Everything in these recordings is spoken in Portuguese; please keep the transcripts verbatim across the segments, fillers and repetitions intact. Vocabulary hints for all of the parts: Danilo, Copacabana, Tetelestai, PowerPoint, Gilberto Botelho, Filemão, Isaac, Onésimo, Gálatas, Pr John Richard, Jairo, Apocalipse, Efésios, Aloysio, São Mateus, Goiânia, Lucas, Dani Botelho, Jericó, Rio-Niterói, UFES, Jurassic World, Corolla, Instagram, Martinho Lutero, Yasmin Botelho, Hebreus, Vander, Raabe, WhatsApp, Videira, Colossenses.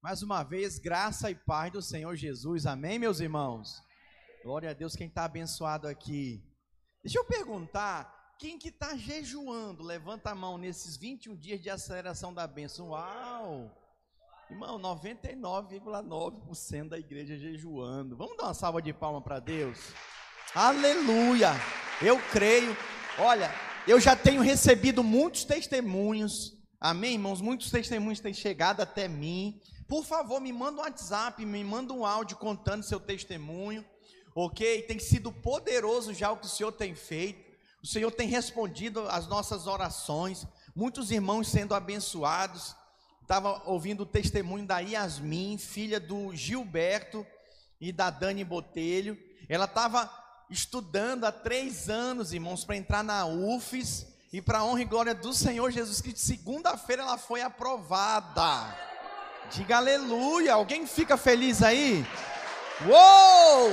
Mais uma vez, graça e paz do Senhor Jesus. Amém, meus irmãos? Glória a Deus, quem está abençoado aqui. Deixa eu perguntar, quem que está jejuando? Levanta a mão nesses vinte e um dias de aceleração da bênção. Uau! Irmão, noventa e nove vírgula nove por cento da igreja jejuando. Vamos dar uma salva de palma para Deus? Aleluia! Eu creio. Olha, eu já tenho recebido muitos testemunhos. Amém, irmãos? Muitos testemunhos têm chegado até mim. Por favor, me manda um WhatsApp, me manda um áudio contando seu testemunho, ok? Tem sido poderoso já o que o Senhor tem feito. O Senhor tem respondido às nossas orações. Muitos irmãos sendo abençoados. Estava ouvindo o testemunho da Yasmin, filha do Gilberto e da Dani Botelho. Ela estava estudando há três anos, irmãos, para entrar na U F E S. E para a honra e glória do Senhor Jesus Cristo, segunda-feira ela foi aprovada. Diga aleluia. Alguém fica feliz aí? Uou!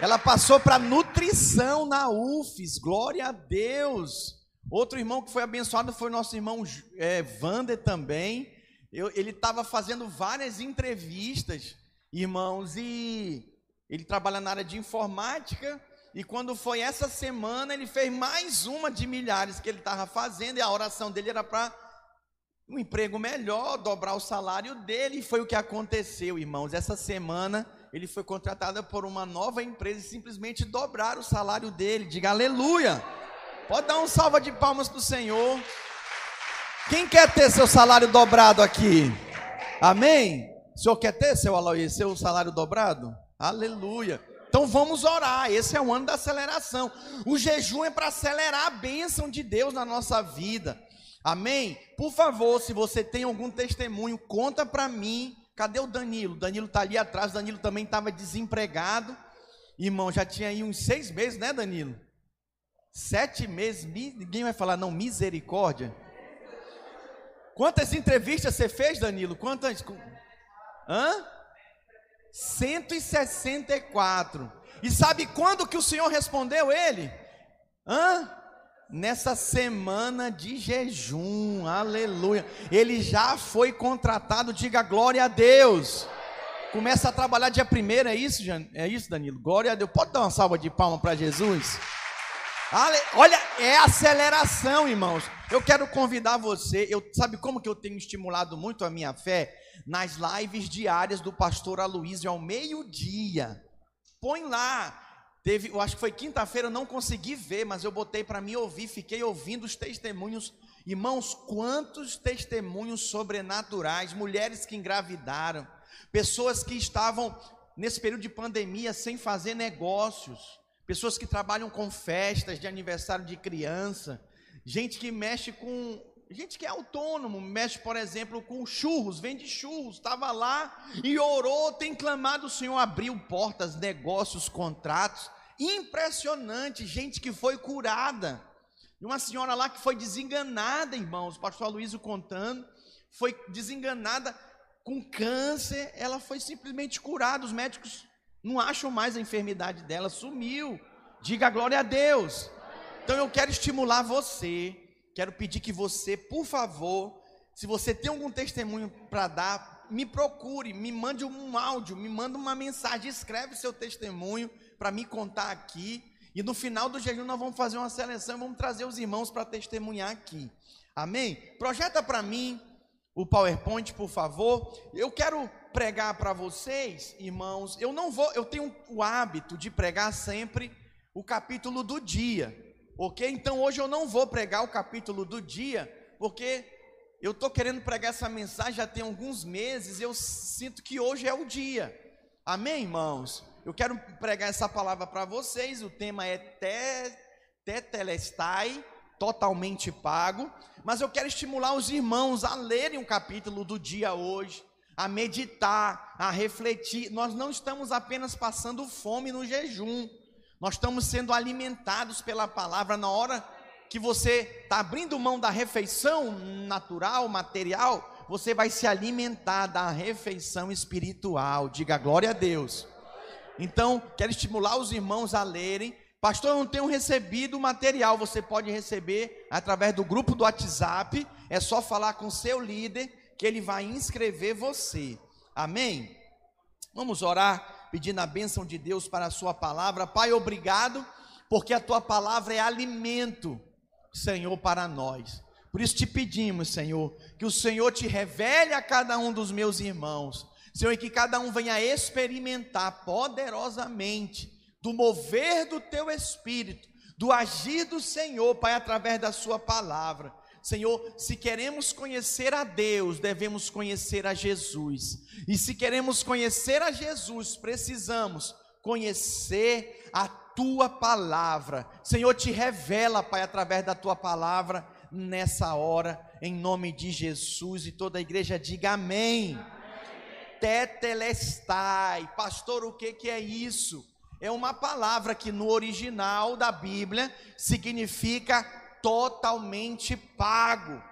Ela passou para nutrição na U F E S, glória a Deus. Outro irmão que foi abençoado foi nosso irmão é, Vander também. Eu, ele estava fazendo várias entrevistas, irmãos, e ele trabalha na área de informática. E quando foi essa semana, ele fez mais uma de milhares que ele estava fazendo. E a oração dele era para um emprego melhor, dobrar o salário dele. E foi o que aconteceu, irmãos. Essa semana, ele foi contratado por uma nova empresa e simplesmente dobraram o salário dele. Diga aleluia! Pode dar um salva de palmas para o Senhor. Quem quer ter seu salário dobrado aqui? Amém? O senhor quer ter, seu Aloysio, seu salário dobrado? Aleluia! Então vamos orar, esse é o ano da aceleração. O jejum é para acelerar a bênção de Deus na nossa vida. Amém? Por favor, se você tem algum testemunho, conta para mim. Cadê o Danilo? O Danilo está ali atrás, o Danilo também estava desempregado. Irmão, já tinha aí uns seis meses, né, Danilo? Sete meses, ninguém vai falar, não, misericórdia. Quantas entrevistas você fez, Danilo? Quantas? Hã? cento e sessenta e quatro. E sabe quando que o Senhor respondeu ele? Hã? Nessa semana de jejum. Aleluia. Ele já foi contratado. Diga glória a Deus. Começa a trabalhar dia primeiro, é isso, Jan? É isso, Danilo? Glória a Deus. Pode dar uma salva de palma para Jesus? Ale... Olha, é aceleração, irmãos. Eu quero convidar você. Eu... Sabe como que eu tenho estimulado muito a minha fé? Nas lives diárias do pastor Aloysio ao meio-dia. Põe lá. Teve, eu acho que foi quinta-feira, eu não consegui ver, mas eu botei para mim ouvir, fiquei ouvindo os testemunhos. Irmãos, quantos testemunhos sobrenaturais, mulheres que engravidaram, pessoas que estavam nesse período de pandemia sem fazer negócios, pessoas que trabalham com festas de aniversário de criança, gente que mexe com... gente que é autônomo, mexe, por exemplo, com churros, vende churros, estava lá e orou, tem clamado, o Senhor abriu portas, negócios, contratos, impressionante, gente que foi curada, e uma senhora lá que foi desenganada, irmãos, o pastor Aloysio contando, foi desenganada com câncer, ela foi simplesmente curada, os médicos não acham mais a enfermidade dela, sumiu, diga glória a Deus. Então eu quero estimular você, quero pedir que você, por favor, se você tem algum testemunho para dar, me procure, me mande um áudio, me manda uma mensagem, escreve seu testemunho para me contar aqui. E no final do jejum nós vamos fazer uma seleção e vamos trazer os irmãos para testemunhar aqui. Amém? Projeta para mim o PowerPoint, por favor. Eu quero pregar para vocês, irmãos. Eu não vou, eu tenho o hábito de pregar sempre o capítulo do dia. Ok? Então hoje eu não vou pregar o capítulo do dia, porque eu estou querendo pregar essa mensagem já tem alguns meses, eu sinto que hoje é o dia. Amém, irmãos? Eu quero pregar essa palavra para vocês, o tema é te, Tetelestai, totalmente pago, mas eu quero estimular os irmãos a lerem o capítulo do dia hoje, a meditar, a refletir. Nós não estamos apenas passando fome no jejum. Nós estamos sendo alimentados pela palavra na hora que você está abrindo mão da refeição natural, material, você vai se alimentar da refeição espiritual. Diga glória a Deus. Então, quero estimular os irmãos a lerem. Pastor, eu não tenho recebido o material. Você pode receber através do grupo do WhatsApp. É só falar com seu líder que ele vai inscrever você. Amém? Vamos orar pedindo a bênção de Deus para a sua palavra. Pai, obrigado, porque a tua palavra é alimento, Senhor, para nós. Por isso te pedimos, Senhor, que o Senhor te revele a cada um dos meus irmãos, Senhor, e que cada um venha experimentar poderosamente do mover do teu Espírito, do agir do Senhor, Pai, através da sua palavra. Senhor, se queremos conhecer a Deus, devemos conhecer a Jesus. E se queremos conhecer a Jesus, precisamos conhecer a Tua Palavra. Senhor, te revela, Pai, através da Tua Palavra, nessa hora, em nome de Jesus. E toda a igreja diga amém. Amém. Tetelestai. Pastor, o que, que é isso? É uma palavra que no original da Bíblia significa totalmente pago.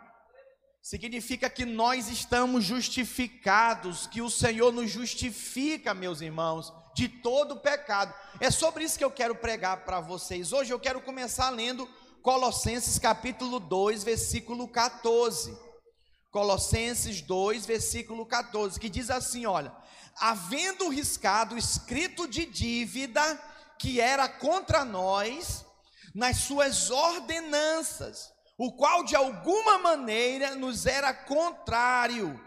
Significa que nós estamos justificados, que o Senhor nos justifica, meus irmãos, de todo pecado. É sobre isso que eu quero pregar para vocês. Hoje eu quero começar lendo Colossenses capítulo dois, versículo catorze. Colossenses dois, versículo catorze, que diz assim, olha: havendo riscado o escrito de dívida que era contra nós, nas suas ordenanças, o qual de alguma maneira nos era contrário,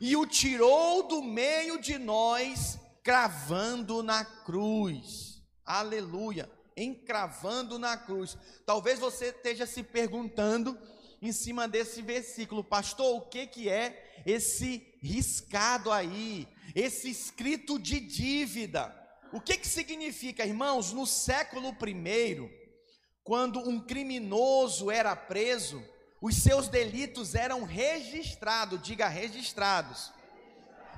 e o tirou do meio de nós, cravando na cruz. Aleluia, encravando na cruz. Talvez você esteja se perguntando em cima desse versículo, pastor, o que, que é esse riscado aí, esse escrito de dívida? O que, que significa, irmãos? No século primeiro, quando um criminoso era preso, os seus delitos eram registrados, diga registrados,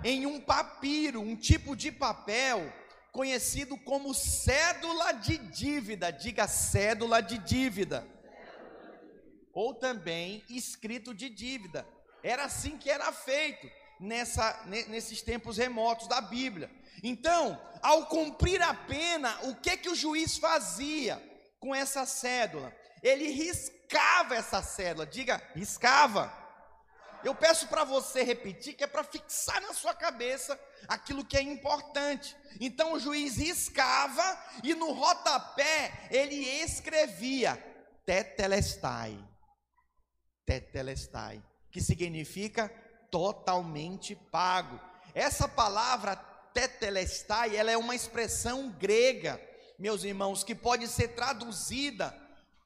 em um papiro, um tipo de papel conhecido como cédula de dívida, diga cédula de dívida, ou também escrito de dívida. Era assim que era feito nessa, nesses tempos remotos da Bíblia. Então, ao cumprir a pena, o que, que o juiz fazia com essa cédula? Ele riscava essa cédula, diga, riscava. Eu peço para você repetir, que é para fixar na sua cabeça aquilo que é importante. Então o juiz riscava e no rodapé ele escrevia Tetelestai, Tetelestai, que significa totalmente pago. Essa palavra Tetelestai, ela é uma expressão grega, meus irmãos, que pode ser traduzida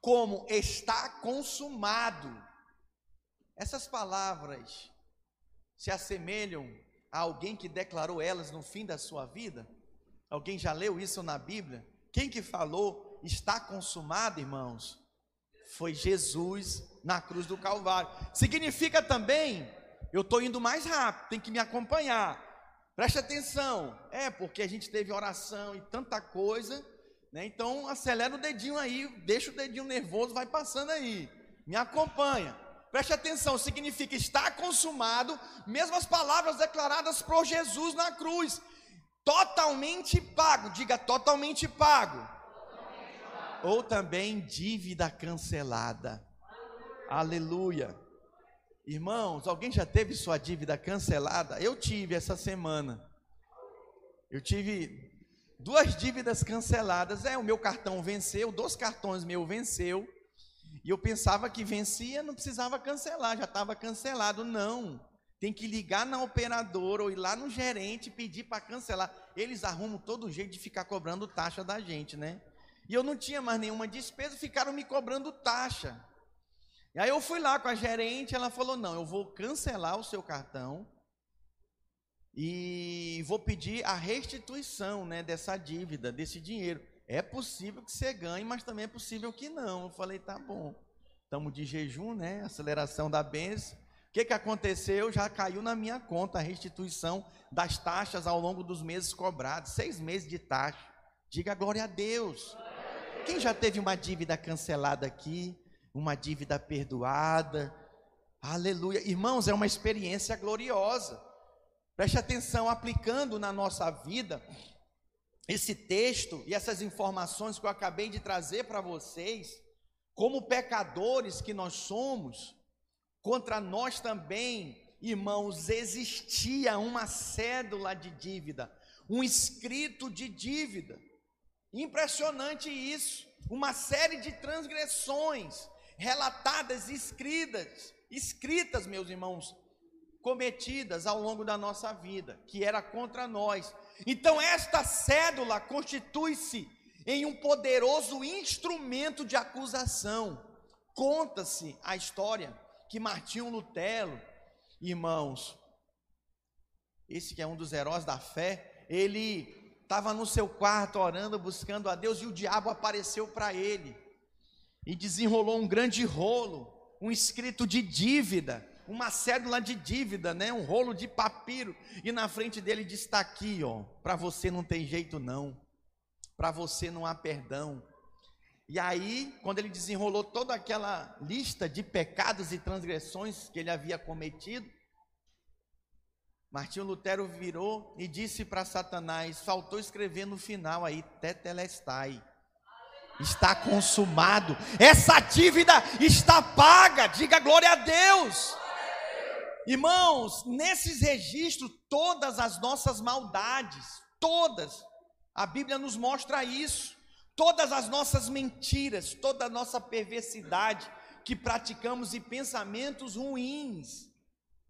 como está consumado. Essas palavras se assemelham a alguém que declarou elas no fim da sua vida? Alguém já leu isso na Bíblia? Quem que falou está consumado, irmãos? Foi Jesus na cruz do Calvário. Significa também, eu estou indo mais rápido, tem que me acompanhar. Preste atenção, é porque a gente teve oração e tanta coisa, né? Então acelera o dedinho aí, deixa o dedinho nervoso, vai passando aí, me acompanha. Preste atenção, significa está consumado, mesmo as palavras declaradas por Jesus na cruz, totalmente pago, diga totalmente pago, totalmente pago. Ou também dívida cancelada. Aleluia. Aleluia. Irmãos, alguém já teve sua dívida cancelada? Eu tive essa semana, eu tive duas dívidas canceladas, é, o meu cartão venceu, dois cartões meu venceu, e eu pensava que vencia, não precisava cancelar, já estava cancelado. Não, tem que ligar na operadora ou ir lá no gerente, pedir para cancelar, eles arrumam todo jeito de ficar cobrando taxa da gente, né? E eu não tinha mais nenhuma despesa, ficaram me cobrando taxa. E aí eu fui lá com a gerente, ela falou, não, eu vou cancelar o seu cartão e vou pedir a restituição, né, dessa dívida, desse dinheiro. É possível que você ganhe, mas também é possível que não. Eu falei, tá bom, estamos de jejum, né, aceleração da bênção. O que, que aconteceu? Já caiu na minha conta a restituição das taxas ao longo dos meses cobrados, seis meses de taxa. Diga glória a Deus. Quem já teve uma dívida cancelada aqui? Uma dívida perdoada, aleluia, irmãos, é uma experiência gloriosa. Preste atenção, aplicando na nossa vida esse texto e essas informações que eu acabei de trazer para vocês, como pecadores que nós somos, contra nós também irmãos, existia uma cédula de dívida, um escrito de dívida. Impressionante isso. Uma série de transgressões relatadas, escritas, escritas, meus irmãos, cometidas ao longo da nossa vida, que era contra nós. Então esta cédula constitui-se em um poderoso instrumento de acusação. Conta-se a história que Martinho Lutero, irmãos, esse que é um dos heróis da fé, ele estava no seu quarto orando, buscando a Deus, e o diabo apareceu para ele e desenrolou um grande rolo, um escrito de dívida, uma cédula de dívida, né? Um rolo de papiro, e na frente dele diz: está aqui, ó, para você não tem jeito não, para você não há perdão. E aí, quando ele desenrolou toda aquela lista de pecados e transgressões que ele havia cometido, Martinho Lutero virou e disse para Satanás: faltou escrever no final aí, Tetelestai, está consumado, essa dívida está paga, diga glória a Deus. Irmãos, nesses registros, todas as nossas maldades, todas, a Bíblia nos mostra isso, todas as nossas mentiras, toda a nossa perversidade que praticamos e pensamentos ruins,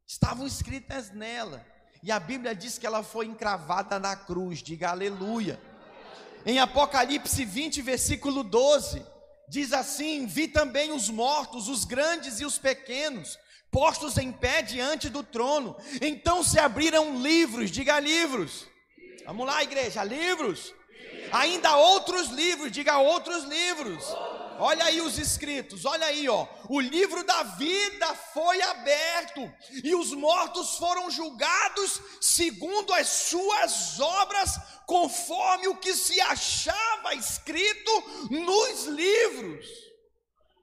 estavam escritas nela, e a Bíblia diz que ela foi encravada na cruz, diga aleluia. Em Apocalipse vinte, versículo doze, diz assim: vi também os mortos, os grandes e os pequenos, postos em pé diante do trono, então se abriram livros, diga livros, vamos lá igreja, livros, ainda outros livros, diga outros livros, olha aí os escritos, olha aí, ó. O livro da vida foi aberto, e os mortos foram julgados segundo as suas obras, conforme o que se achava escrito nos livros.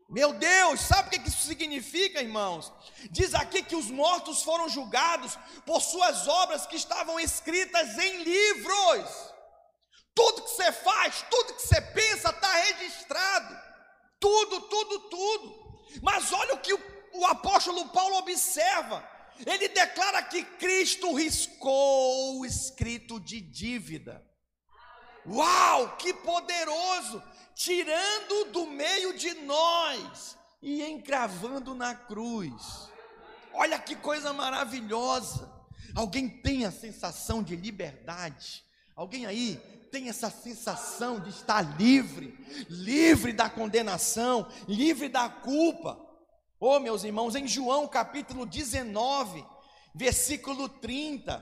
Meu Deus, sabe o que isso significa, irmãos? Diz aqui que os mortos foram julgados por suas obras que estavam escritas em livros. Tudo que você faz, tudo que você pensa está registrado. Tudo, tudo, tudo. Mas olha o que o, o apóstolo Paulo observa. Ele declara que Cristo riscou o escrito de dívida. Uau, que poderoso! Tirando do meio de nós e encravando na cruz. Olha que coisa maravilhosa. Alguém tem a sensação de liberdade? Alguém aí tem essa sensação de estar livre, livre da condenação, livre da culpa? Oh, meus irmãos, em João capítulo dezenove, versículo trinta,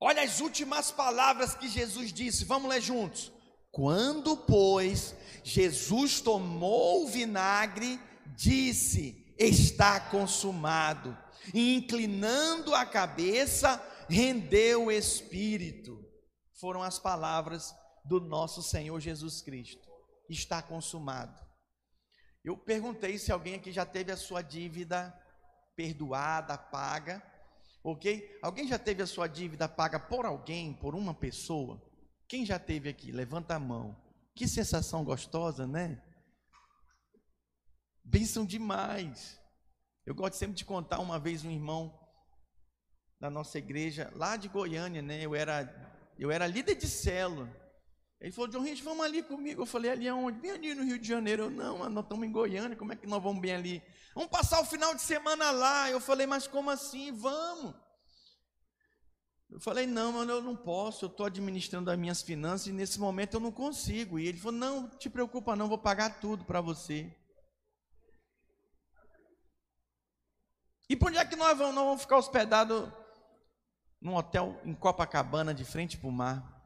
olha as últimas palavras que Jesus disse, vamos ler juntos. Quando, pois, Jesus tomou o vinagre, disse: está consumado, e inclinando a cabeça, rendeu o espírito. Foram as palavras do nosso Senhor Jesus Cristo. Está consumado. Eu perguntei se alguém aqui já teve a sua dívida perdoada, paga, ok? Alguém já teve a sua dívida paga por alguém, por uma pessoa? Quem já teve aqui? Levanta a mão. Que sensação gostosa, né? Bênção demais. Eu gosto sempre de contar uma vez um irmão da nossa igreja, lá de Goiânia, né? Eu era, eu era líder de célula. Ele falou: John Richard, vamos ali comigo. Eu falei: ali aonde? Bem ali no Rio de Janeiro. Eu: não, nós estamos em Goiânia, como é que nós vamos bem ali? Vamos passar o final de semana lá. Eu falei: mas como assim? Vamos. Eu falei: não, mano, eu não posso, eu estou administrando as minhas finanças e nesse momento eu não consigo. E ele falou: não, te preocupa não, vou pagar tudo para você. E por onde é que nós vamos? Nós vamos ficar hospedados num hotel em Copacabana, de frente para o mar.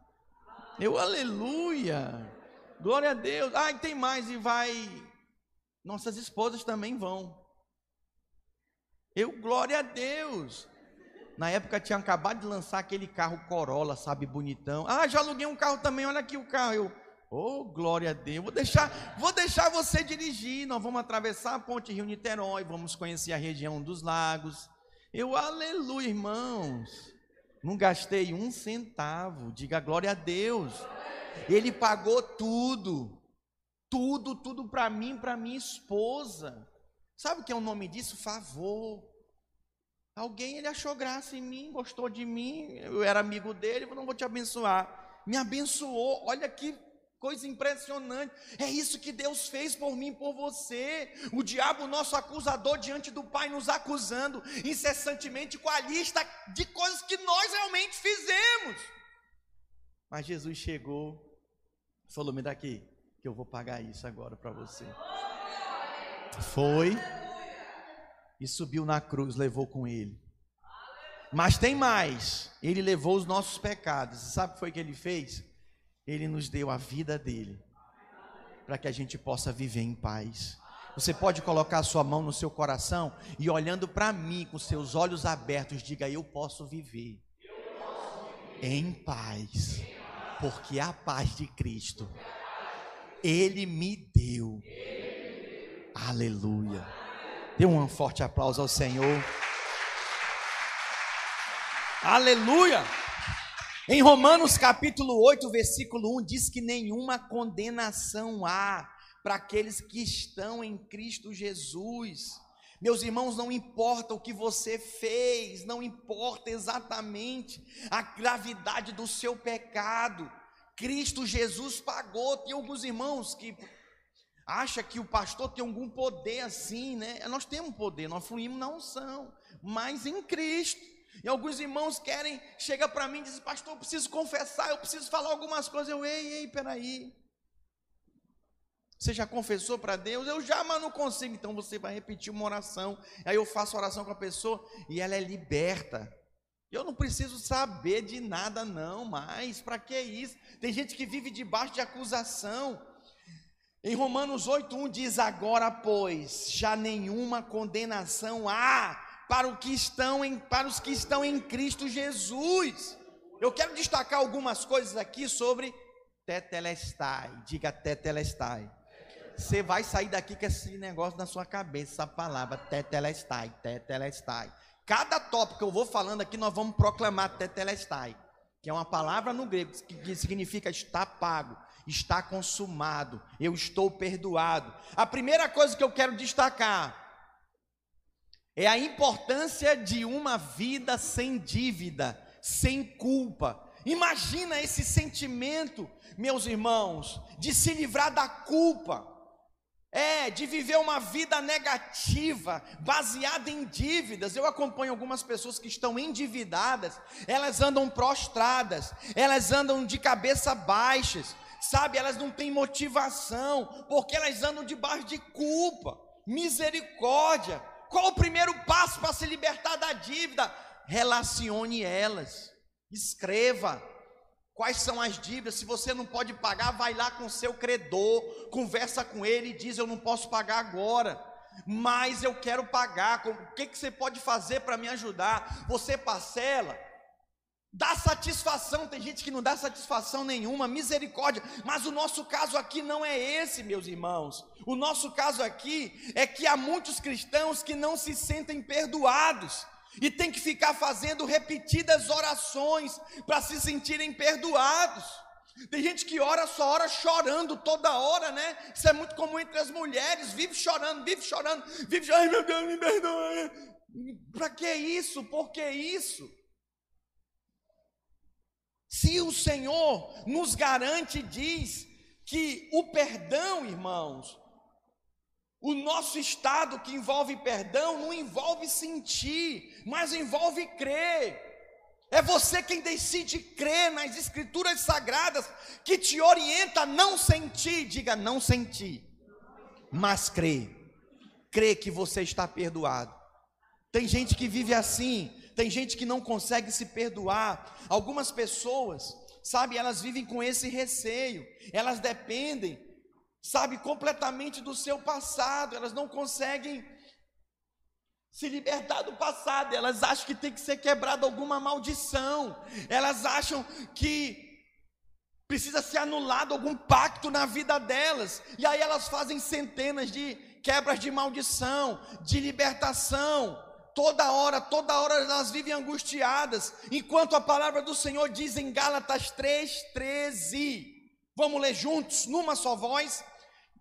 Eu: aleluia, glória a Deus. Ah, e tem mais, e vai, nossas esposas também vão. Eu: glória a Deus. Na época tinha acabado de lançar aquele carro Corolla, sabe, bonitão. Ah, já aluguei um carro também, olha aqui o carro. Eu: oh, glória a Deus, vou deixar, vou deixar você dirigir. Nós vamos atravessar a ponte Rio-Niterói, vamos conhecer a região dos lagos. Eu: aleluia, irmãos. Não gastei um centavo, diga glória a Deus. Ele pagou tudo, tudo, tudo para mim, para minha esposa. Sabe o que é o nome disso? Favor. Alguém, ele achou graça em mim, gostou de mim, eu era amigo dele, eu não vou te abençoar. Me abençoou, olha que coisa impressionante. É isso que Deus fez por mim, por você. O diabo, nosso acusador diante do Pai, nos acusando incessantemente com a lista de coisas que nós realmente fizemos. Mas Jesus chegou, falou, me dá aqui, que eu vou pagar isso agora para você. Foi e subiu na cruz, levou com ele. Mas tem mais, ele levou os nossos pecados. Sabe o que foi que ele fez? Ele nos deu a vida dele, para que a gente possa viver em paz. Você pode colocar a sua mão no seu coração e olhando para mim com seus olhos abertos, diga, eu posso viver em paz, porque a paz de Cristo, Ele me deu. Aleluia. Dê um forte aplauso ao Senhor. Aleluia. Em Romanos capítulo oito, versículo um, diz que nenhuma condenação há para aqueles que estão em Cristo Jesus. Meus irmãos, não importa o que você fez, não importa exatamente a gravidade do seu pecado. Cristo Jesus pagou. Tem alguns irmãos que acha que o pastor tem algum poder assim, né? Nós temos poder, nós fluímos na unção, mas em Cristo. E alguns irmãos querem, chega para mim e diz, pastor, eu preciso confessar, eu preciso falar algumas coisas. Eu, ei, ei, peraí. Você já confessou para Deus? Eu já, mas não consigo. Então você vai repetir uma oração. Aí eu faço oração com a pessoa e ela é liberta. Eu não preciso saber de nada não, mas para que isso? Tem gente que vive debaixo de acusação. Em Romanos oito, um diz, agora, pois, já nenhuma condenação há para, o que estão em, para os que estão em Cristo Jesus. Eu quero destacar algumas coisas aqui sobre Tetelestai. Diga Tetelestai. Você vai sair daqui com esse negócio na sua cabeça, essa palavra Tetelestai, Tetelestai. Cada tópico que eu vou falando aqui, nós vamos proclamar Tetelestai, que é uma palavra no grego que significa está pago, está consumado, eu estou perdoado. A primeira coisa que eu quero destacar é a importância de uma vida sem dívida, sem culpa. Imagina esse sentimento, meus irmãos, de se livrar da culpa, é, de viver uma vida negativa, baseada em dívidas. Eu acompanho algumas pessoas que estão endividadas, elas andam prostradas, elas andam de cabeça baixas. Sabe, elas não têm motivação, porque elas andam debaixo de culpa. Misericórdia. Qual o primeiro passo para se libertar da dívida? Relacione elas. Escreva quais são as dívidas. Se você não pode pagar, vai lá com o seu credor, conversa com ele e diz, eu não posso pagar agora, mas eu quero pagar. O que, que você pode fazer para me ajudar? Você parcela. Dá satisfação, tem gente que não dá satisfação nenhuma, misericórdia, mas o nosso caso aqui não é esse, meus irmãos. O nosso caso aqui é que há muitos cristãos que não se sentem perdoados e tem que ficar fazendo repetidas orações para se sentirem perdoados. Tem gente que ora, só ora chorando toda hora, né? Isso é muito comum entre as mulheres, vive chorando, vive chorando, vive chorando, ai meu Deus, me perdoa. Para que isso? Por que isso? Se o Senhor nos garante e diz que o perdão, irmãos, o nosso estado que envolve perdão não envolve sentir, mas envolve crer. É você quem decide crer nas Escrituras Sagradas que te orienta a não sentir. Diga, não sentir, mas crer. Crer que você está perdoado. Tem gente que vive assim. Tem gente que não consegue se perdoar. Algumas pessoas, sabe, elas vivem com esse receio. Elas dependem, sabe, completamente do seu passado. Elas não conseguem se libertar do passado. Elas acham que tem que ser quebrada alguma maldição. Elas acham que precisa ser anulado algum pacto na vida delas. E aí elas fazem centenas de quebras de maldição, de libertação. Toda hora, toda hora elas vivem angustiadas, enquanto a palavra do Senhor diz em Gálatas três, treze. Vamos ler juntos, numa só voz.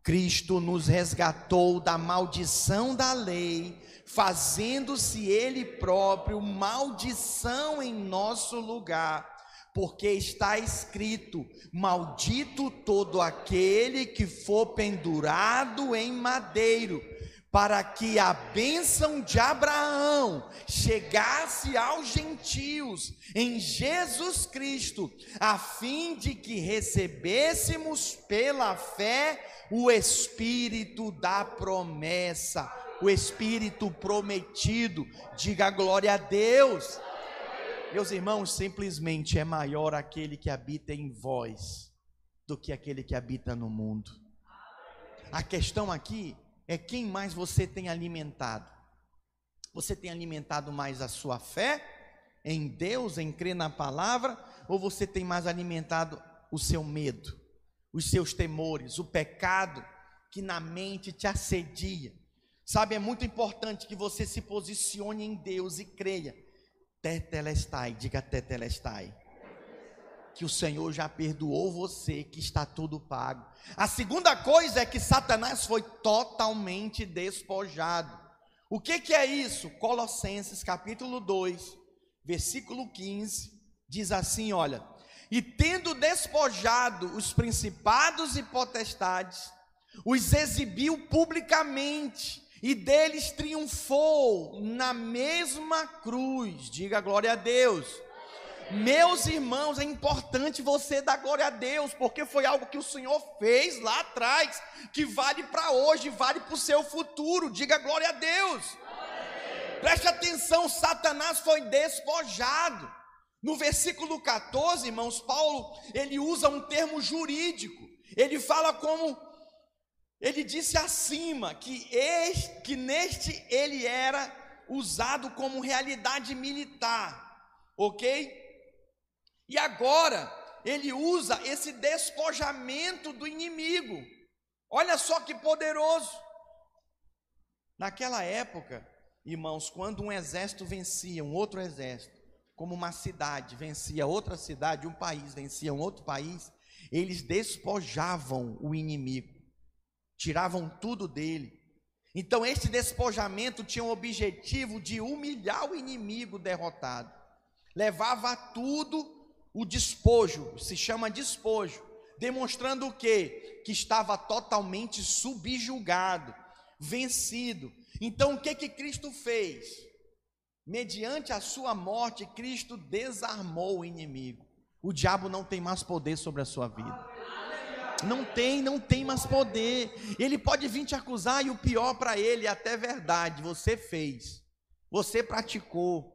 Cristo nos resgatou da maldição da lei, fazendo-se Ele próprio maldição em nosso lugar, porque está escrito: maldito todo aquele que for pendurado em madeiro, para que a bênção de Abraão chegasse aos gentios em Jesus Cristo, a fim de que recebêssemos pela fé o Espírito da promessa, o Espírito prometido. Diga glória a Deus. Meus irmãos, simplesmente é maior aquele que habita em vós do que aquele que habita no mundo. A questão aqui é quem mais você tem alimentado. Você tem alimentado mais a sua fé em Deus, em crer na palavra, ou você tem mais alimentado o seu medo, os seus temores, o pecado que na mente te assedia? Sabe, é muito importante que você se posicione em Deus e creia. Tetelestai, diga Tetelestai. Que o Senhor já perdoou você, que está tudo pago. A segunda coisa é que Satanás foi totalmente despojado. O que que é isso? Colossenses capítulo dois, versículo quinze, diz assim, olha: e tendo despojado os principados e potestades, os exibiu publicamente, e deles triunfou na mesma cruz. Diga glória a Deus. Meus irmãos, é importante você dar glória a Deus, porque foi algo que o Senhor fez lá atrás, que vale para hoje, vale para o seu futuro. Diga glória a Deus. Preste atenção, Satanás foi despojado. No versículo quatorze, irmãos, Paulo, ele usa um termo jurídico. Ele fala como, ele disse acima, que, este, que neste ele era usado como realidade militar, ok? E agora, ele usa esse despojamento do inimigo. Olha só que poderoso. Naquela época, irmãos, quando um exército vencia um outro exército, como uma cidade vencia outra cidade, um país vencia um outro país, eles despojavam o inimigo, tiravam tudo dele. Então este despojamento tinha o objetivo de humilhar o inimigo derrotado. Levava tudo o despojo, se chama despojo, demonstrando o quê? Que estava totalmente subjugado, vencido. Então o que que Cristo fez? Mediante a sua morte, Cristo desarmou o inimigo. O diabo não tem mais poder sobre a sua vida. Não tem, não tem mais poder. Ele pode vir te acusar, e o pior para ele é até verdade. Você fez, você praticou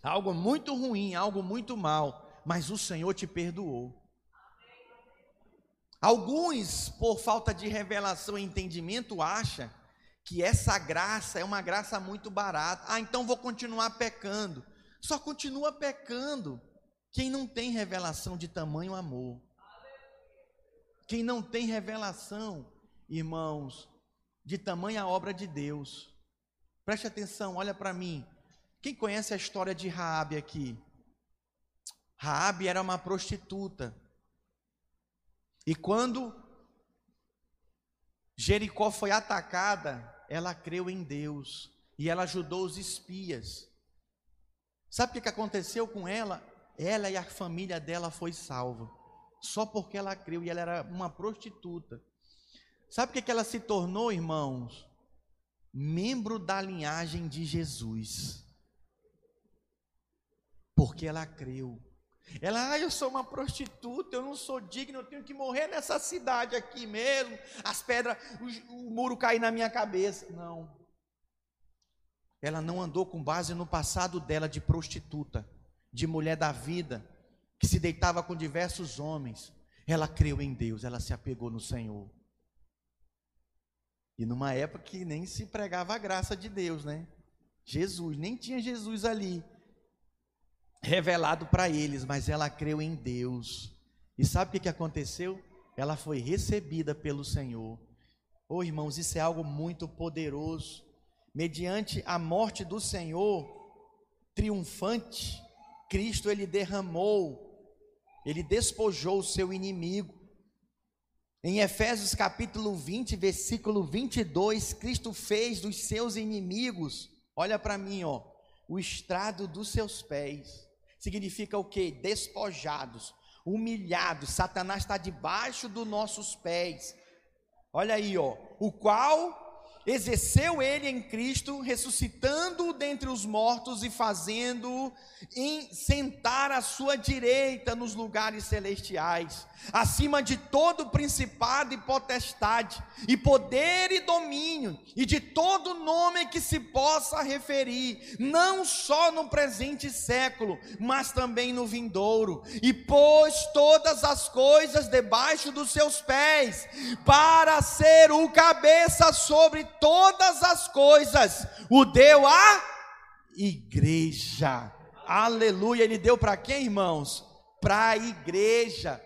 algo muito ruim, algo muito mal, mas o Senhor te perdoou. Alguns, por falta de revelação e entendimento, acham que essa graça é uma graça muito barata. Ah, então vou continuar pecando. Só continua pecando quem não tem revelação de tamanho amor. Quem não tem revelação, irmãos, de tamanha obra de Deus. Preste atenção, olha para mim. Quem conhece a história de Raabe aqui? Raabe era uma prostituta. E quando Jericó foi atacada, ela creu em Deus e ela ajudou os espias. Sabe o que aconteceu com ela? Ela e a família dela foi salva, só porque ela creu, e ela era uma prostituta. Sabe o que ela se tornou, irmãos? Membro da linhagem de Jesus, porque ela creu. Ela, ah, eu sou uma prostituta, eu não sou digno, eu tenho que morrer nessa cidade aqui mesmo, as pedras, o, o muro cair na minha cabeça. Não. Ela não andou com base no passado dela de prostituta, de mulher da vida, que se deitava com diversos homens. Ela creu em Deus, ela se apegou no Senhor. E numa época que nem se pregava a graça de Deus, né? Jesus, nem tinha Jesus ali revelado para eles, mas ela creu em Deus. E sabe o que aconteceu? Ela foi recebida pelo Senhor. Oh, irmãos, isso é algo muito poderoso. Mediante a morte do Senhor triunfante, Cristo, ele derramou, ele despojou o seu inimigo. Em Efésios capítulo vinte, versículo vinte e dois, Cristo fez dos seus inimigos, olha para mim, ó, o estrado dos seus pés. Significa o quê? Despojados, humilhados. Satanás está debaixo dos nossos pés. Olha aí, ó, o qual exerceu ele em Cristo, ressuscitando-o dentre os mortos e fazendo-o sentar à sua direita nos lugares celestiais, acima de todo principado e potestade, e poder e domínio, e de todo nome que se possa referir, não só no presente século, mas também no vindouro, e pôs todas as coisas debaixo dos seus pés, para ser o cabeça sobre todas as coisas, o deu à igreja. Aleluia. Ele deu para quem, irmãos? Para a igreja.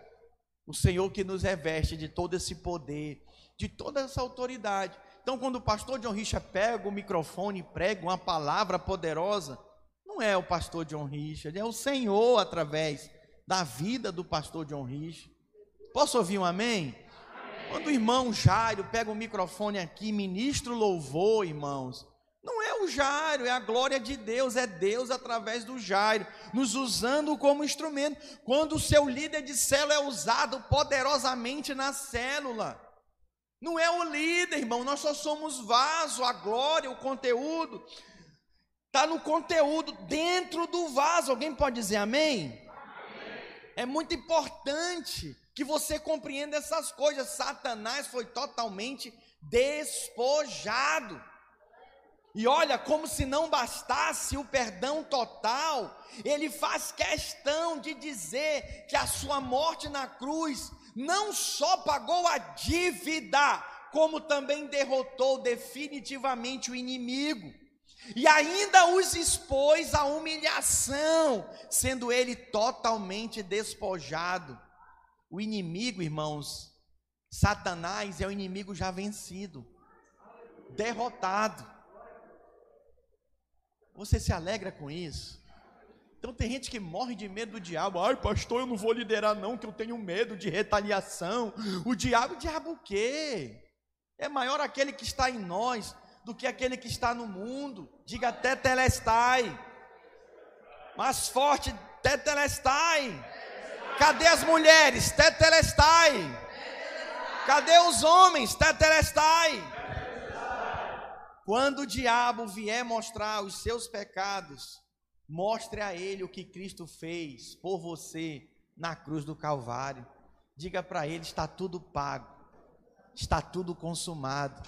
O Senhor que nos reveste de todo esse poder, de toda essa autoridade. Então, quando o pastor John Richard pega o microfone e prega uma palavra poderosa, não é o pastor John Richard, é o Senhor através da vida do pastor John Richard. Posso ouvir um amém? Quando o irmão Jairo pega o microfone aqui, ministro louvor, irmãos, não é o Jairo, é a glória de Deus, é Deus através do Jairo, nos usando como instrumento. Quando o seu líder de célula é usado poderosamente na célula, não é o líder, irmão, nós só somos vaso, a glória, o conteúdo, está no conteúdo, dentro do vaso. Alguém pode dizer amém? Amém. É muito importante que você compreenda essas coisas. Satanás foi totalmente despojado. E olha, como se não bastasse o perdão total, ele faz questão de dizer que a sua morte na cruz não só pagou a dívida, como também derrotou definitivamente o inimigo. E ainda os expôs à humilhação, sendo ele totalmente despojado. O inimigo, irmãos, Satanás é o inimigo já vencido, derrotado. Você se alegra com isso? Então tem gente que morre de medo do diabo. Ai, pastor, eu não vou liderar não, que eu tenho medo de retaliação. O diabo, o diabo o quê? É maior aquele que está em nós do que aquele que está no mundo. Diga Tetelestai. Mais forte, Tetelestai. Cadê as mulheres? Tetelestai. Tetelestai. Cadê os homens? Tetelestai. Tetelestai. Quando o diabo vier mostrar os seus pecados, mostre a ele o que Cristo fez por você na cruz do Calvário. Diga para ele, está tudo pago, está tudo consumado.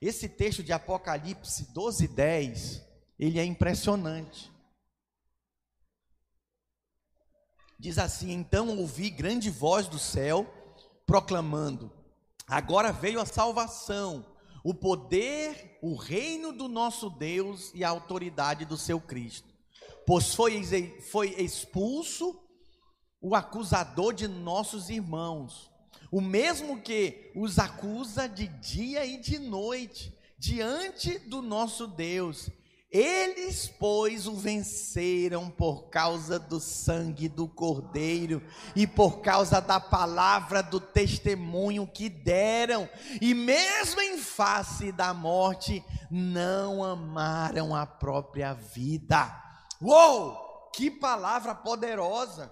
Esse texto de Apocalipse doze, dez, ele é impressionante. Diz assim: então ouvi grande voz do céu, proclamando, agora veio a salvação, o poder, o reino do nosso Deus e a autoridade do seu Cristo. Pois foi, foi expulso o acusador de nossos irmãos, o mesmo que os acusa de dia e de noite, diante do nosso Deus. Eles, pois, o venceram por causa do sangue do Cordeiro e por causa da palavra do testemunho que deram, e mesmo em face da morte, não amaram a própria vida. Uou! Que palavra poderosa!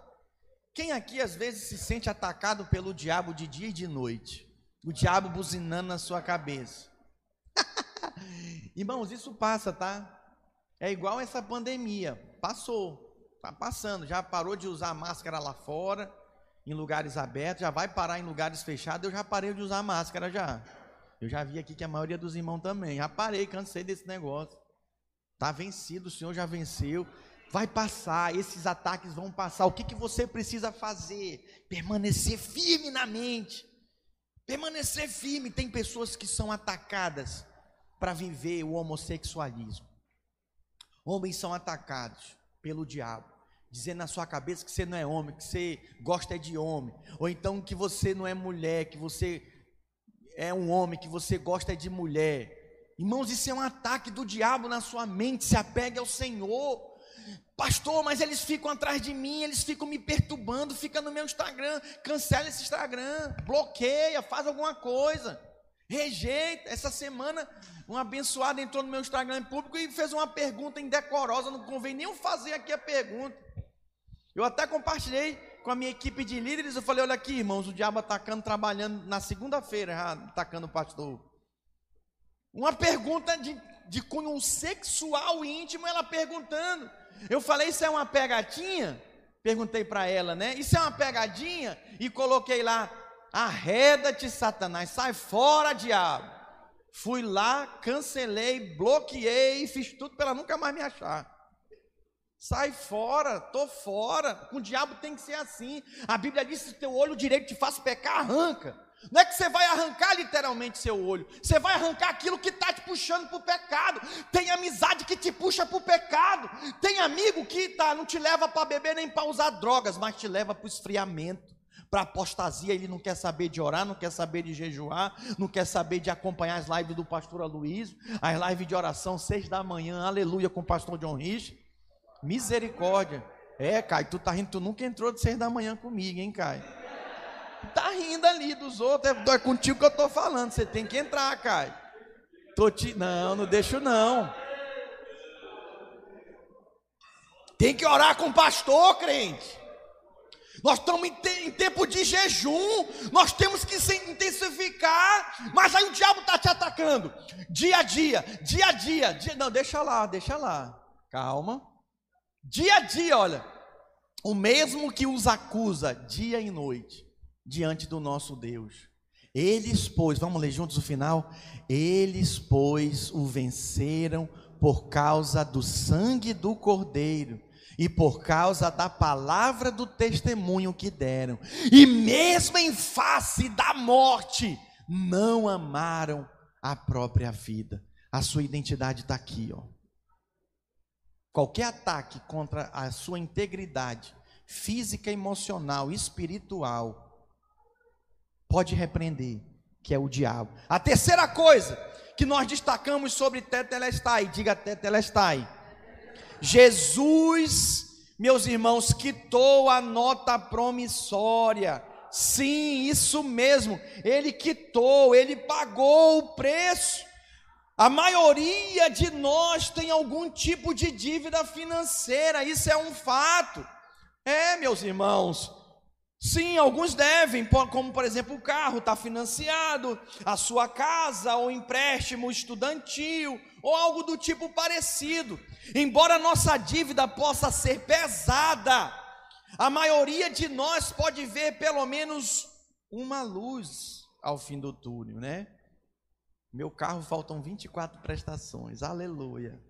Quem aqui às vezes se sente atacado pelo diabo de dia e de noite? O diabo buzinando na sua cabeça. Irmãos, isso passa, tá? É igual essa pandemia, passou, está passando, já parou de usar máscara lá fora, em lugares abertos, já vai parar em lugares fechados. Eu já parei de usar máscara já, eu já vi aqui que a maioria dos irmãos também, já parei, cansei desse negócio, está vencido, o Senhor já venceu, vai passar, esses ataques vão passar. O que, que você precisa fazer? Permanecer firme na mente, permanecer firme. Tem pessoas que são atacadas para viver o homossexualismo. Homens são atacados pelo diabo, dizendo na sua cabeça que você não é homem, que você gosta de homem, ou então que você não é mulher, que você é um homem, que você gosta de mulher. Irmãos, isso é um ataque do diabo na sua mente. Se apegue ao Senhor. Pastor, mas eles ficam atrás de mim, eles ficam me perturbando, fica no meu Instagram, cancela esse Instagram, bloqueia, faz alguma coisa, rejeita. Essa semana, um abençoado entrou no meu Instagram em público e fez uma pergunta indecorosa, não convém nem eu fazer aqui a pergunta. Eu até compartilhei com a minha equipe de líderes, eu falei, olha aqui, irmãos, o diabo atacando, trabalhando na segunda-feira, atacando o pastor. Uma pergunta de, de cunho sexual íntimo, ela perguntando. Eu falei, isso é uma pegadinha? Perguntei para ela, né? Isso é uma pegadinha? E coloquei lá, arreda-te, Satanás, sai fora, diabo. Fui lá, cancelei, bloqueei, fiz tudo para ela nunca mais me achar. Sai fora, tô fora. Com o diabo tem que ser assim. A Bíblia diz que se teu olho direito te faz pecar, arranca. Não é que você vai arrancar literalmente seu olho, você vai arrancar aquilo que está te puxando para o pecado. Tem amizade que te puxa para o pecado, tem amigo que tá, não te leva para beber nem para usar drogas, mas te leva para o esfriamento, para apostasia. Ele não quer saber de orar, não quer saber de jejuar, não quer saber de acompanhar as lives do pastor Aloysio, as lives de oração, seis da manhã, aleluia, com o pastor John Richard. Misericórdia. É, Caio, tu tá rindo, tu nunca entrou de seis da manhã comigo, hein, Caio? Tá rindo ali dos outros, é, é contigo que eu tô falando, você tem que entrar, Caio. Tô te... Não, não deixo não. Tem que orar com o pastor, crente. Nós estamos em, te... em tempo de jejum, nós temos que se intensificar, mas aí o diabo tá te atacando. Dia a dia, dia a dia, dia... Não, deixa lá, deixa lá. Calma. Dia a dia, olha, o mesmo que os acusa dia e noite diante do nosso Deus, ele expôs, vamos ler juntos o final, eles, pois, o venceram por causa do sangue do Cordeiro e por causa da palavra do testemunho que deram, e mesmo em face da morte, não amaram a própria vida. A sua identidade está aqui, ó. Qualquer ataque contra a sua integridade física, emocional, espiritual, pode repreender, que é o diabo. A terceira coisa que nós destacamos sobre Tetelestai, diga Tetelestai. Jesus, meus irmãos, quitou a nota promissória. Sim, isso mesmo, ele quitou, ele pagou o preço. A maioria de nós tem algum tipo de dívida financeira, isso é um fato. É, meus irmãos, sim, alguns devem, como por exemplo o carro está financiado, a sua casa, ou empréstimo estudantil, ou algo do tipo parecido. Embora nossa dívida possa ser pesada, a maioria de nós pode ver pelo menos uma luz ao fim do túnel, né? Meu carro faltam vinte e quatro prestações, aleluia,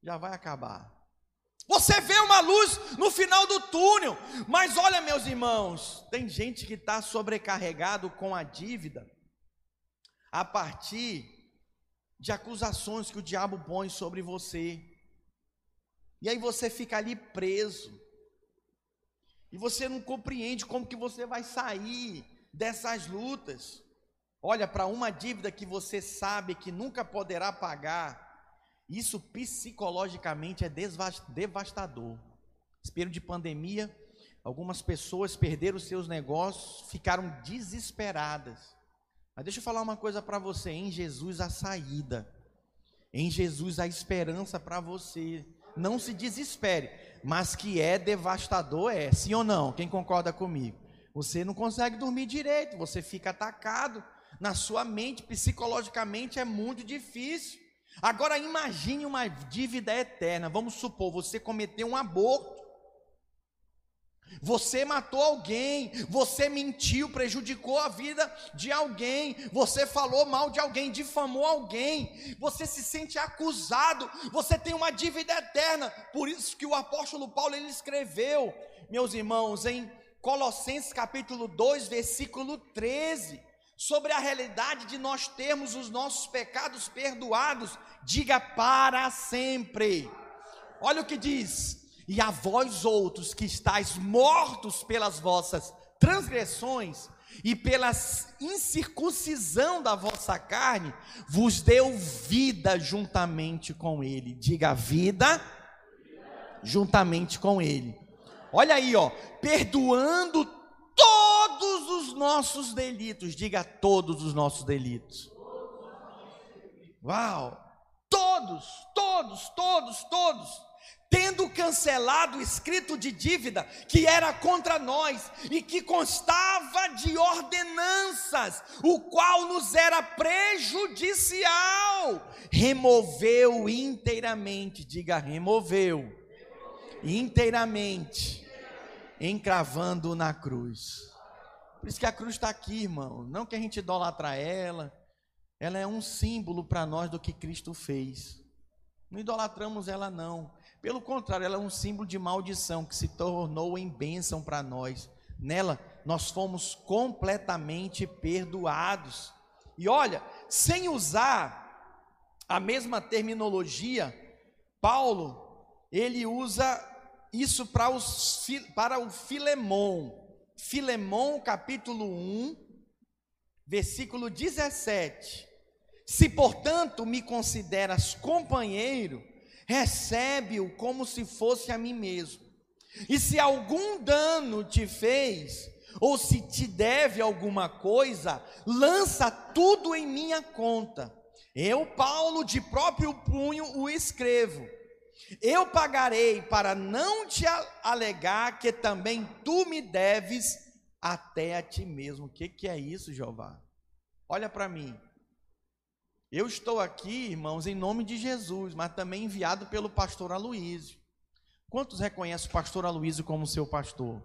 já vai acabar. Você vê uma luz no final do túnel, mas olha, meus irmãos, tem gente que está sobrecarregado com a dívida a partir de acusações que o diabo põe sobre você. E aí você fica ali preso, e você não compreende como que você vai sair dessas lutas. Olha, para uma dívida que você sabe que nunca poderá pagar, isso psicologicamente é devastador. Nesse período de pandemia, algumas pessoas perderam seus negócios, ficaram desesperadas. Mas deixa eu falar uma coisa para você, em Jesus a saída, em Jesus a esperança para você. Não se desespere, mas que é devastador é, sim ou não? Quem concorda comigo? Você não consegue dormir direito, você fica atacado na sua mente, psicologicamente é muito difícil. Agora imagine uma dívida eterna. Vamos supor, você cometeu um aborto, você matou alguém, você mentiu, prejudicou a vida de alguém, você falou mal de alguém, difamou alguém, você se sente acusado, você tem uma dívida eterna. Por isso que o apóstolo Paulo, ele escreveu, meus irmãos, em Colossenses capítulo dois, versículo treze, sobre a realidade de nós termos os nossos pecados perdoados, diga para sempre. Olha o que diz: e a vós outros que estáis mortos pelas vossas transgressões e pela incircuncisão da vossa carne, vos deu vida juntamente com ele, diga vida, juntamente com ele. Olha aí, ó, perdoando todos os nossos delitos. Diga, todos os nossos delitos. Uau! Todos, todos, todos, todos. Tendo cancelado o escrito de dívida que era contra nós e que constava de ordenanças, o qual nos era prejudicial, removeu inteiramente, diga removeu, inteiramente, encravando na cruz. Por isso que a cruz está aqui, irmão, não que a gente idolatra ela, ela é um símbolo para nós do que Cristo fez, não idolatramos ela não. Pelo contrário, ela é um símbolo de maldição que se tornou em bênção para nós. Nela, nós fomos completamente perdoados. E olha, sem usar a mesma terminologia, Paulo, ele usa isso para, os, para o Filemão. Filemão, capítulo um, versículo dezessete. Se, portanto, me consideras companheiro, recebe-o como se fosse a mim mesmo. E se algum dano te fez, ou se te deve alguma coisa, lança tudo em minha conta. Eu, Paulo, de próprio punho o escrevo. Eu pagarei, para não te alegar que também tu me deves até a ti mesmo. O que, que é isso, Jeová? Olha para mim. Eu estou aqui, irmãos, em nome de Jesus, mas também enviado pelo pastor Aloysio. Quantos reconhecem o pastor Aloysio como seu pastor?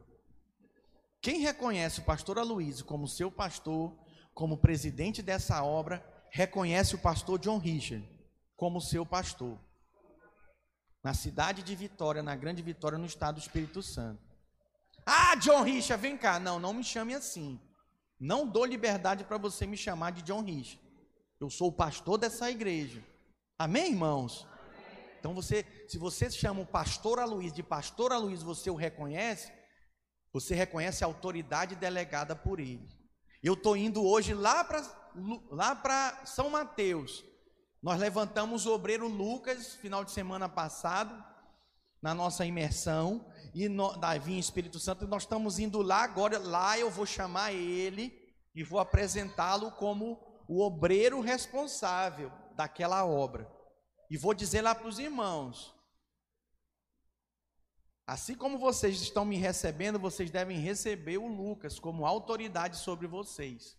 Quem reconhece o pastor Aloysio como seu pastor, como presidente dessa obra, reconhece o pastor John Richard como seu pastor. Na cidade de Vitória, na Grande Vitória, no estado do Espírito Santo. Ah, John Richard, vem cá. Não, não me chame assim. Não dou liberdade para você me chamar de John Richard. Eu sou o pastor dessa igreja. Amém, irmãos? Amém. Então, você, se você chama o pastor Aloysio de pastor Aloysio, você o reconhece? Você reconhece a autoridade delegada por ele. Eu estou indo hoje lá para lá para São Mateus. Nós levantamos o obreiro Lucas, final de semana passado, na nossa imersão, e no, da Vinha Espírito Santo, e nós estamos indo lá agora. Lá eu vou chamar ele e vou apresentá-lo como o obreiro responsável daquela obra. E vou dizer lá para os irmãos: assim como vocês estão me recebendo, vocês devem receber o Lucas como autoridade sobre vocês.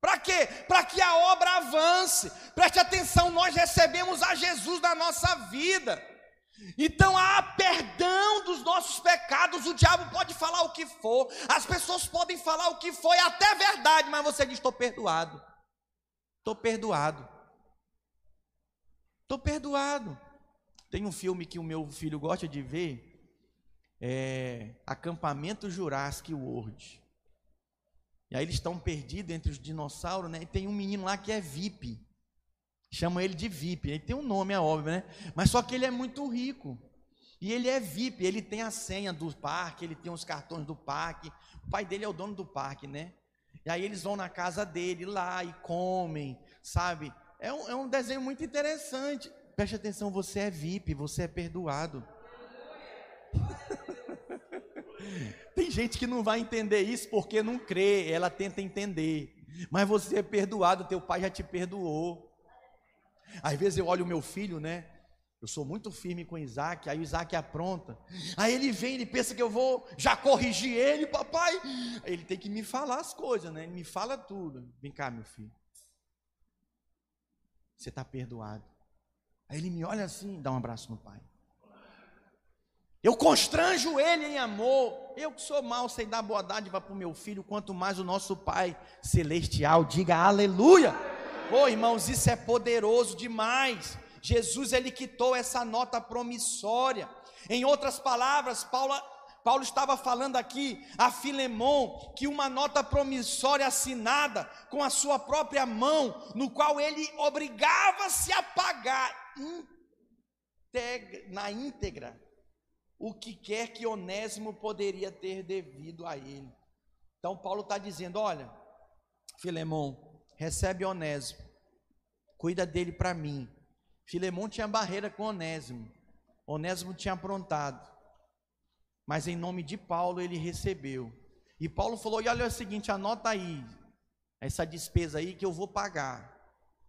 Para quê? Para que a obra avance. Preste atenção, nós recebemos a Jesus na nossa vida. Então há perdão dos nossos pecados. O diabo pode falar o que for, as pessoas podem falar o que for, é até verdade, mas você diz: estou perdoado. Estou perdoado. Estou perdoado. Tem um filme que o meu filho gosta de ver, é Acampamento Jurassic World. E aí eles estão perdidos entre os dinossauros, né? E tem um menino lá que é V I P. Chamam ele de V I P. Ele tem um nome, é óbvio, né? Mas só que ele é muito rico. E ele é V I P, ele tem a senha do parque, ele tem os cartões do parque. O pai dele é o dono do parque, né? E aí eles vão na casa dele lá e comem, sabe? É um, é um desenho muito interessante. Preste atenção, você é V I P, você é perdoado. Tem gente que não vai entender isso porque não crê, ela tenta entender. Mas você é perdoado, teu pai já te perdoou. Às vezes eu olho o meu filho, né? Eu sou muito firme com o Isaac, aí o Isaac apronta. Aí ele vem, ele pensa que eu vou já corrigir ele, papai. Ele tem que me falar as coisas, né? Ele me fala tudo. Vem cá, meu filho. Você está perdoado. Aí ele me olha assim, dá um abraço no pai. Eu constranjo ele em amor. Eu que sou mau, sei dar boa dádiva para o meu filho, quanto mais o nosso Pai Celestial. Diga aleluia. Ô, irmãos, isso é poderoso demais. Jesus, ele quitou essa nota promissória. Em outras palavras, Paulo, Paulo estava falando aqui a Filemão, que uma nota promissória assinada com a sua própria mão, no qual ele obrigava-se a pagar integra, na íntegra o que quer que Onésimo poderia ter devido a ele. Então Paulo está dizendo: olha, Filemão, recebe Onésimo, cuida dele para mim. Filemão tinha barreira com Onésimo. Onésimo tinha aprontado. mas em nome de Paulo ele recebeu. E Paulo falou, e olha é o seguinte, anota aí, essa despesa aí que eu vou pagar,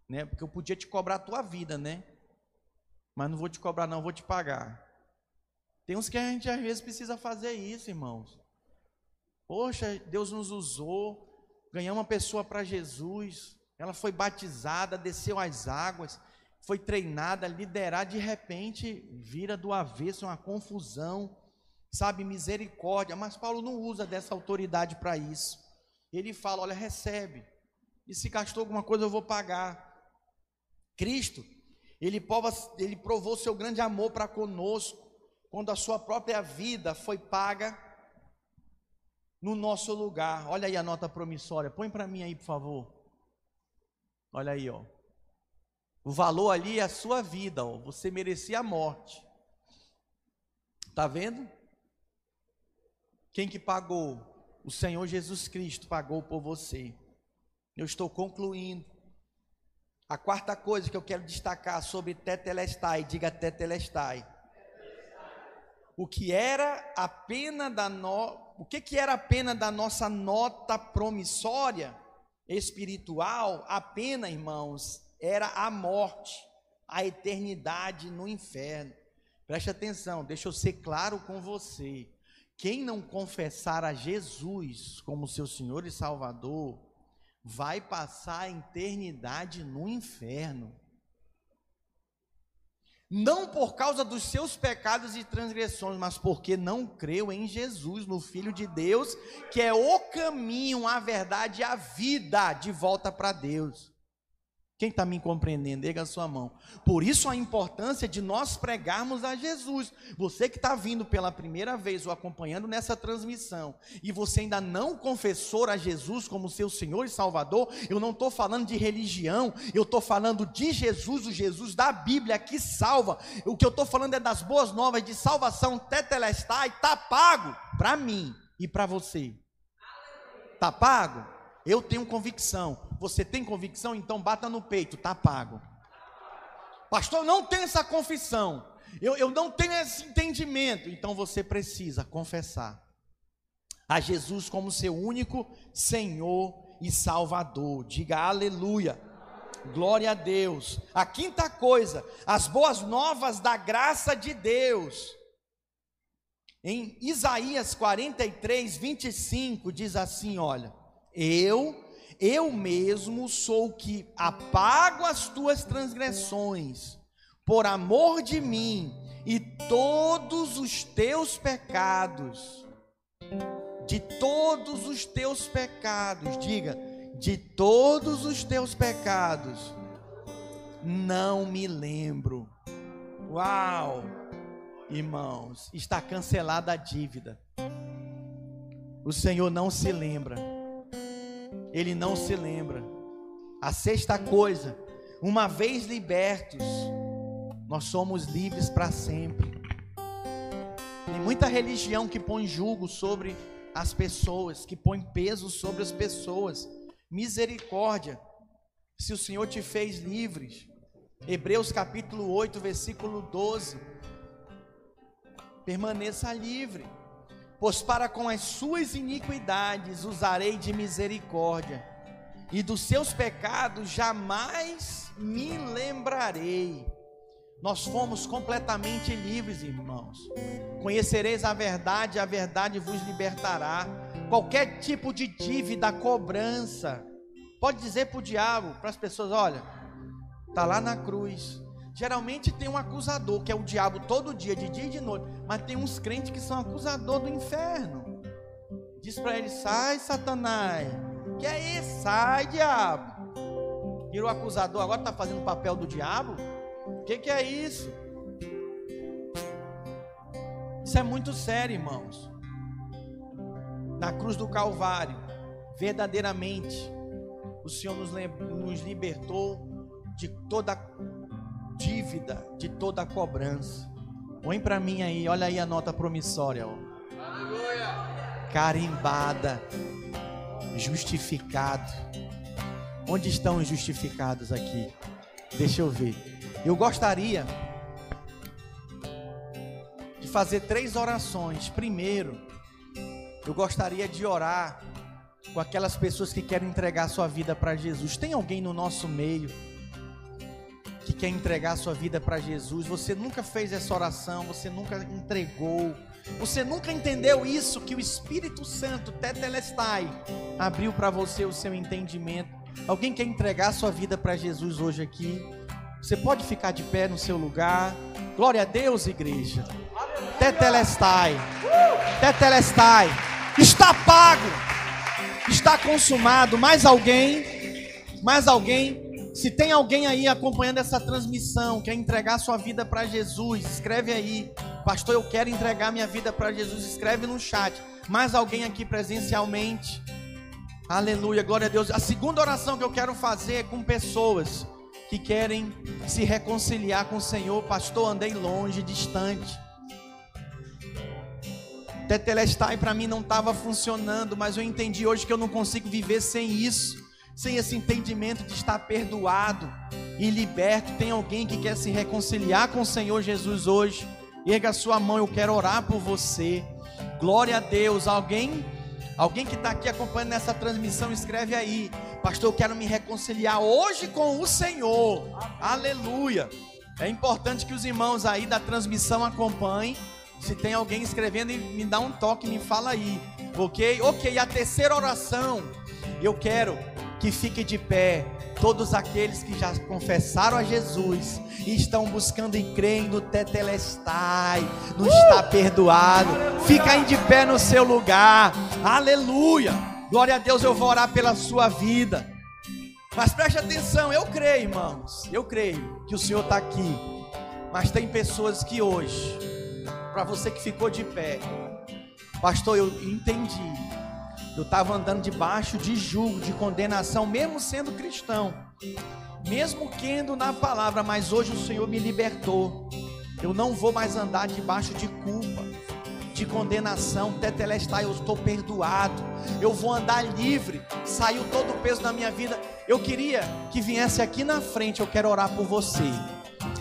né? Porque eu podia te cobrar a tua vida, né? Mas não vou te cobrar não, vou te pagar. Tem uns que a gente às vezes precisa fazer isso, irmãos. Poxa, Deus nos usou, ganhamos uma pessoa para Jesus, ela foi batizada, desceu às águas, foi treinada, liderada, de repente vira do avesso, uma confusão, sabe, misericórdia. Mas Paulo não usa dessa autoridade para isso. Ele fala, olha, recebe, e se gastou alguma coisa eu vou pagar. Cristo, ele prova, ele provou seu grande amor para conosco, quando a sua própria vida foi paga no nosso lugar. Olha aí a nota promissória, põe para mim aí por favor, olha aí ó, o valor ali é a sua vida, ó. Você merecia a morte, tá vendo? Quem que pagou? O Senhor Jesus Cristo pagou por você. Eu estou concluindo. A quarta coisa que eu quero destacar sobre Tetelestai, diga Tetelestai. O que era a pena da no... o que que era a pena da nossa nota promissória espiritual? A pena, irmãos, era a morte, a eternidade no inferno. Preste atenção, deixa eu ser claro com você. Quem não confessar a Jesus como seu Senhor e Salvador, vai passar a eternidade no inferno. Não por causa dos seus pecados e transgressões, mas porque não creu em Jesus, no Filho de Deus, que é o caminho, a verdade e a vida de volta para Deus. Quem está me compreendendo? Erga a sua mão. Por isso a importância de nós pregarmos a Jesus. Você que está vindo pela primeira vez ou acompanhando nessa transmissão e você ainda não confessou a Jesus como seu Senhor e Salvador, eu não estou falando de religião, eu estou falando de Jesus, o Jesus da Bíblia que salva. O que eu estou falando é das boas novas de salvação. Tetelestai, está pago para mim e para você. Está pago? Eu tenho convicção. Você tem convicção? Então bata no peito, está pago. Pastor, eu não tenho essa confissão, eu, eu não tenho esse entendimento. Então você precisa confessar a Jesus como seu único Senhor e Salvador. Diga aleluia, glória a Deus. A quinta coisa, as boas novas da graça de Deus. Em Isaías quarenta e três, vinte e cinco diz assim, olha, eu... eu mesmo sou o que apago as tuas transgressões, por amor de mim, e todos os teus pecados, de todos os teus pecados, diga, de todos os teus pecados, não me lembro. Uau! Irmãos, está cancelada a dívida. O Senhor não se lembra. Ele não se lembra. A sexta coisa, uma vez libertos, nós somos livres para sempre. Tem muita religião que põe jugo sobre as pessoas, que põe peso sobre as pessoas. Misericórdia, se o Senhor te fez livres. Hebreus capítulo oito, versículo doze. Permaneça livre. Pois para com as suas iniquidades usarei de misericórdia, e dos seus pecados jamais me lembrarei. Nós fomos completamente livres, irmãos. Conhecereis a verdade, a verdade vos libertará. Qualquer tipo de dívida, cobrança, pode dizer para o diabo, para as pessoas, olha, está lá na cruz. Geralmente tem um acusador, que é o diabo todo dia, de dia e de noite. Mas tem uns crentes que são acusador do inferno. Diz para ele, sai Satanás. Que é isso? Sai, diabo. E o acusador agora está fazendo o papel do diabo? O que, que é isso? Isso é muito sério, irmãos. Na cruz do Calvário, verdadeiramente, o Senhor nos, nos libertou de toda a dívida, de toda a cobrança. Põe para mim aí, olha aí a nota promissória, ó. Aleluia. Carimbada, justificado. Onde estão os justificados aqui? Deixa eu ver. Eu gostaria de de fazer três orações. Primeiro, eu gostaria de orar com aquelas pessoas que querem entregar a sua vida para Jesus. Tem alguém no nosso meio que quer entregar a sua vida para Jesus? Você nunca fez essa oração, você nunca entregou, você nunca entendeu isso que o Espírito Santo, Tetelestai, abriu para você o seu entendimento. Alguém quer entregar a sua vida para Jesus hoje aqui? Você pode ficar de pé no seu lugar. Glória a Deus, igreja. Aleluia. Tetelestai. Uh! Tetelestai. Está pago. Está consumado. Mais alguém? Mais alguém? Se tem alguém aí acompanhando essa transmissão, quer entregar a sua vida para Jesus, escreve aí. Pastor, eu quero entregar minha vida para Jesus. Escreve no chat. Mais alguém aqui presencialmente? Aleluia, glória a Deus. A segunda oração que eu quero fazer é com pessoas que querem se reconciliar com o Senhor. Pastor, andei longe, distante. Tetelestai para mim não estava funcionando, mas eu entendi hoje que eu não consigo viver sem isso, sem esse entendimento de estar perdoado e liberto. Tem alguém que quer se reconciliar com o Senhor Jesus hoje? Erga a sua mão, eu quero orar por você. Glória a Deus. Alguém? Alguém que está aqui acompanhando essa transmissão, escreve aí. Pastor, eu quero me reconciliar hoje com o Senhor. Amém. Aleluia. É importante que os irmãos aí da transmissão acompanhem. Se tem alguém escrevendo, me dá um toque, me fala aí. Ok? Ok, a terceira oração. Eu quero que fique de pé todos aqueles que já confessaram a Jesus e estão buscando e creem no Tetelestai, no uh! está perdoado. Aleluia. Fica aí de pé no seu lugar. Aleluia, glória a Deus. Eu vou orar pela sua vida, mas preste atenção, eu creio, irmãos, eu creio que o Senhor está aqui, mas tem pessoas que hoje, para você que ficou de pé, pastor, eu entendi, eu estava andando debaixo de julgo, de condenação, mesmo sendo cristão, mesmo crendo na palavra, mas hoje o Senhor me libertou, eu não vou mais andar debaixo de culpa, de condenação. Tetelestai, eu estou perdoado, eu vou andar livre, saiu todo o peso da minha vida. Eu queria que viesse aqui na frente, eu quero orar por você,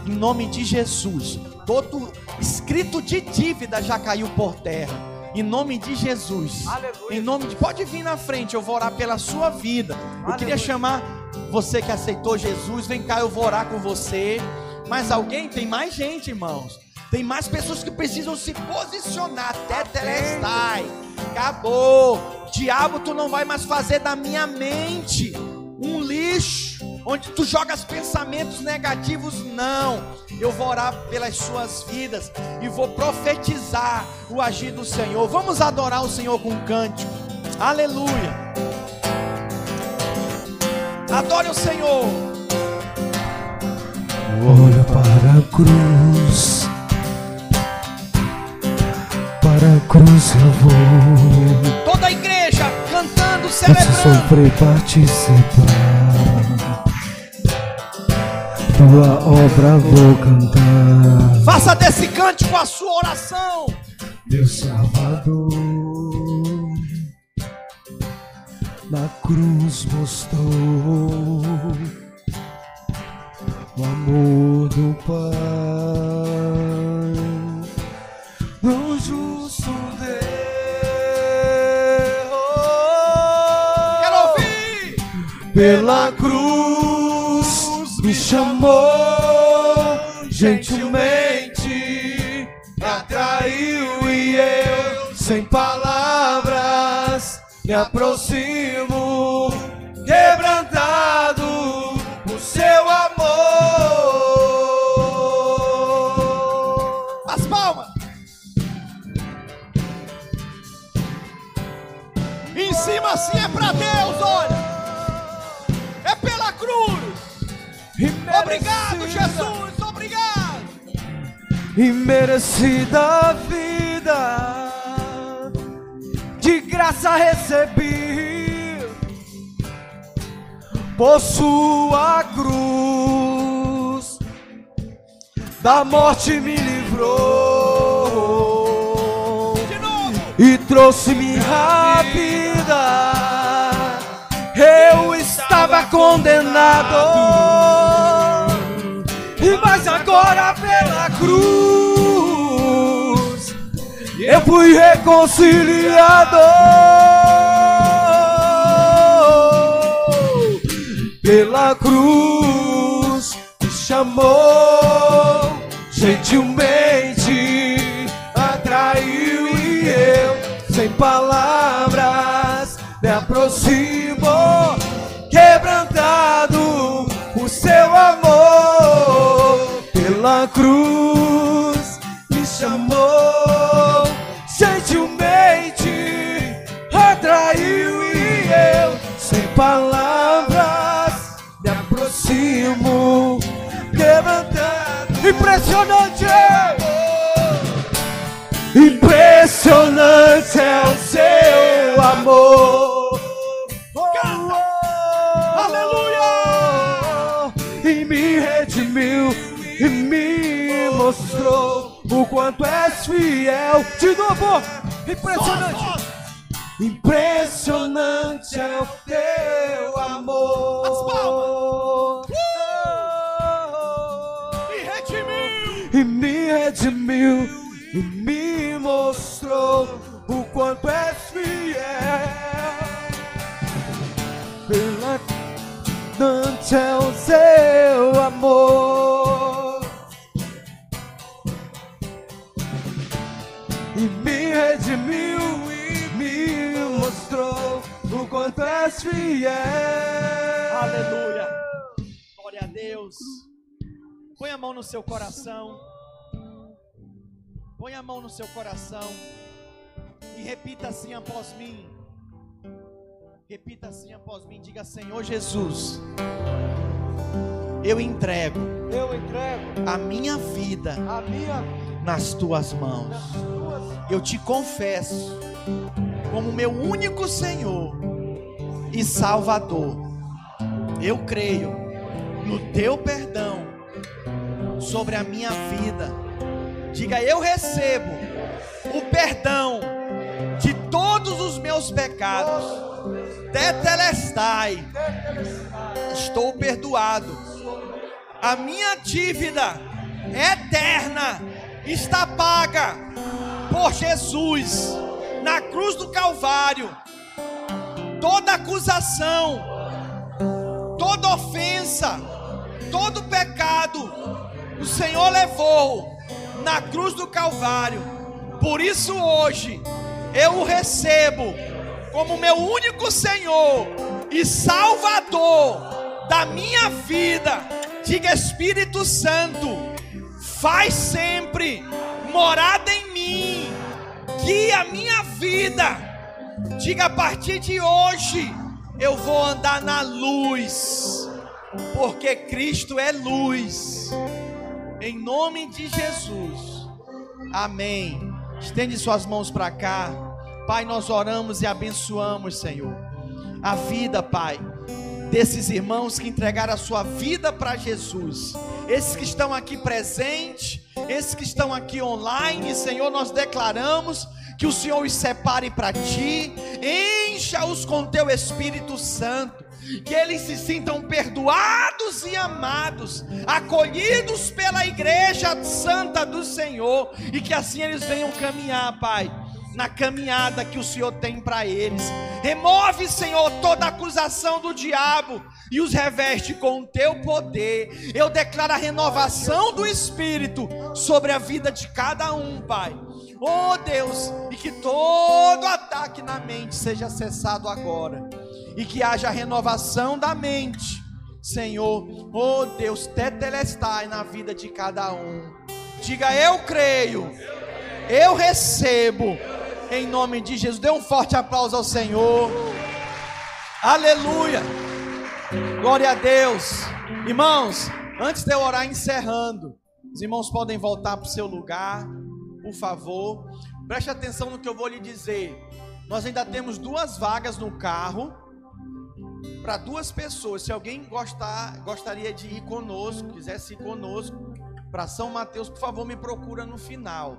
em nome de Jesus. Todo escrito de dívida já caiu por terra, em nome de Jesus. Aleluia. Em nome de... Pode vir na frente, eu vou orar pela sua vida. Aleluia. Eu queria chamar você que aceitou Jesus, vem cá, eu vou orar com você. Mas alguém? Tem mais gente, irmãos. Tem mais pessoas que precisam se posicionar. Tetelestai, acabou. Diabo, tu não vai mais fazer da minha mente um lixo onde tu jogas pensamentos negativos, não. Eu vou orar pelas suas vidas e vou profetizar o agir do Senhor. Vamos adorar o Senhor com um cântico. Aleluia. Adore o Senhor. Olha para a cruz, para a cruz eu vou. Toda a igreja cantando, celebrando. Antes sofrer, participar, tua obra vou cantar. Faça desse cântico a sua oração. Meu Salvador na cruz mostrou o amor do Pai. Não justo Deus, quero ouvir. Pela cruz me chamou gentilmente, me atraiu e eu, sem palavras, me aproximo, quebrantado por seu amor. As palmas. Em cima assim é pra Deus, olha. É pela cruz. Obrigado, Jesus, obrigado. Imerecida vida, de graça recebi, por sua cruz, da morte me livrou, de novo. E trouxe-me a vida. Eu estava condenado, mas agora pela cruz eu fui reconciliado pela cruz, me chamou gentilmente, atraiu e eu sem palavras me aproximo, quebrantado o seu amor pela cruz, me chamou gentilmente, atraiu e eu sem palavras me aproximo, quebrantado. Impressionante! Impressionante é o seu amor. Canta! Aleluia! E me redimiu e me mostrou o quanto és fiel. De novo! Impressionante! Impressionante é o teu amor. As palmas! Me redimiu! E me redimiu e me mostrou o quanto é fiel. Pela dante é o seu amor. E me redimiu e me mostrou o quanto é fiel. Aleluia. Glória a Deus. Põe a mão no seu coração. Põe a mão no seu coração e repita assim após mim. Repita assim após mim, diga: Senhor Jesus, eu entrego, eu entrego a minha vida, a minha, nas tuas mãos. Nas tuas... Eu te confesso como meu único Senhor e Salvador. Eu creio no teu perdão sobre a minha vida. Diga: eu recebo o perdão de todos os meus pecados. Tetelestai. Estou perdoado. A minha dívida eterna está paga por Jesus na cruz do Calvário. Toda acusação, toda ofensa, todo pecado, o Senhor levou na cruz do Calvário. Por isso hoje eu o recebo como meu único Senhor e Salvador da minha vida. Diga: Espírito Santo, faz sempre morada em mim, guia a minha vida. Diga: a partir de hoje eu vou andar na luz, porque Cristo é luz. Em nome de Jesus, amém. Estende suas mãos para cá. Pai, nós oramos e abençoamos, Senhor, a vida, Pai, desses irmãos que entregaram a sua vida para Jesus. Esses que estão aqui presentes, esses que estão aqui online, Senhor, nós declaramos que o Senhor os separe para Ti. Encha-os com Teu Espírito Santo. Que eles se sintam perdoados e amados, acolhidos pela Igreja Santa do Senhor, e que assim eles venham caminhar, Pai, na caminhada que o Senhor tem para eles. Remove, Senhor, toda acusação do diabo e os reveste com o Teu poder. Eu declaro a renovação do Espírito sobre a vida de cada um, Pai. Oh Deus, e que todo ataque na mente seja cessado agora. E que haja renovação da mente, Senhor. Oh Deus, tetelestai na vida de cada um. Diga: eu creio, eu recebo, em nome de Jesus. Dê um forte aplauso ao Senhor. Aleluia. Glória a Deus. Irmãos, antes de eu orar encerrando, os irmãos podem voltar para o seu lugar, por favor. Preste atenção no que eu vou lhe dizer. Nós ainda temos duas vagas no carro para duas pessoas. Se alguém gostar, gostaria de ir conosco, quisesse ir conosco para São Mateus, por favor, me procura no final.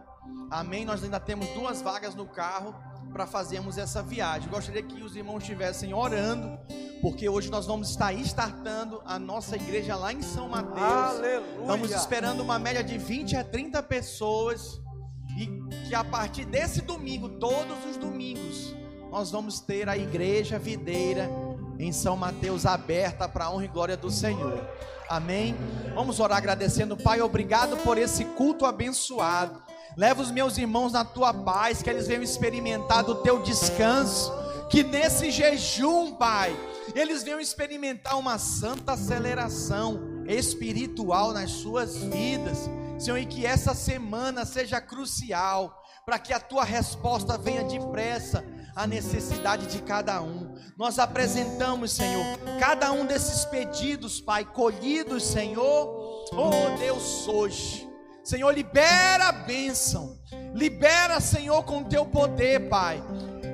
Amém? Nós ainda temos duas vagas no carro para fazermos essa viagem. Gostaria que os irmãos estivessem orando, porque hoje nós vamos estar startando a nossa igreja lá em São Mateus. Aleluia. Estamos esperando uma média de vinte a trinta pessoas. E que a partir desse domingo, todos os domingos, nós vamos ter a Igreja Videira em São Mateus aberta para a honra e glória do Senhor. Amém? Vamos orar agradecendo. Pai, obrigado por esse culto abençoado. Leva os meus irmãos na tua paz, que eles venham experimentar do teu descanso. Que nesse jejum, Pai, eles venham experimentar uma santa aceleração espiritual nas suas vidas, Senhor, e que essa semana seja crucial, para que a tua resposta venha depressa à necessidade de cada um. Nós apresentamos, Senhor, cada um desses pedidos, Pai, colhidos, Senhor, oh Deus, hoje. Senhor, libera a bênção, libera, Senhor, com o teu poder, Pai.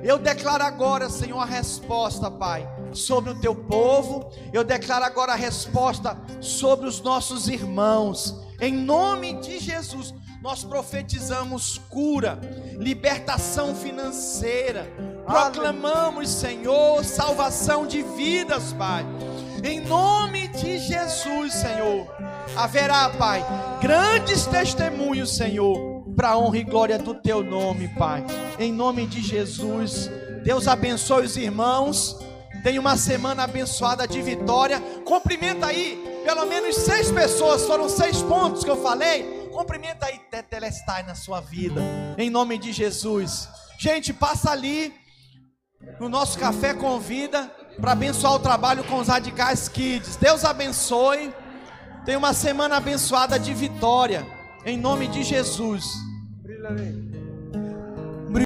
Eu declaro agora, Senhor, a resposta, Pai, sobre o teu povo. Eu declaro agora a resposta sobre os nossos irmãos. Em nome de Jesus, nós profetizamos cura, libertação financeira. Proclamamos, Senhor, salvação de vidas, Pai. Em nome de Jesus, Senhor, haverá, Pai, grandes testemunhos, Senhor, para a honra e glória do teu nome, Pai. Em nome de Jesus, Deus abençoe os irmãos. Tenha uma semana abençoada de vitória. Cumprimenta aí, pelo menos seis pessoas, foram seis pontos que eu falei. Cumprimenta aí, Tetelestai, na sua vida. Em nome de Jesus. Gente, passa ali no nosso Café Convida para abençoar o trabalho com os Radicais Kids. Deus abençoe. Tenha uma semana abençoada de vitória. Em nome de Jesus. Brilha bem.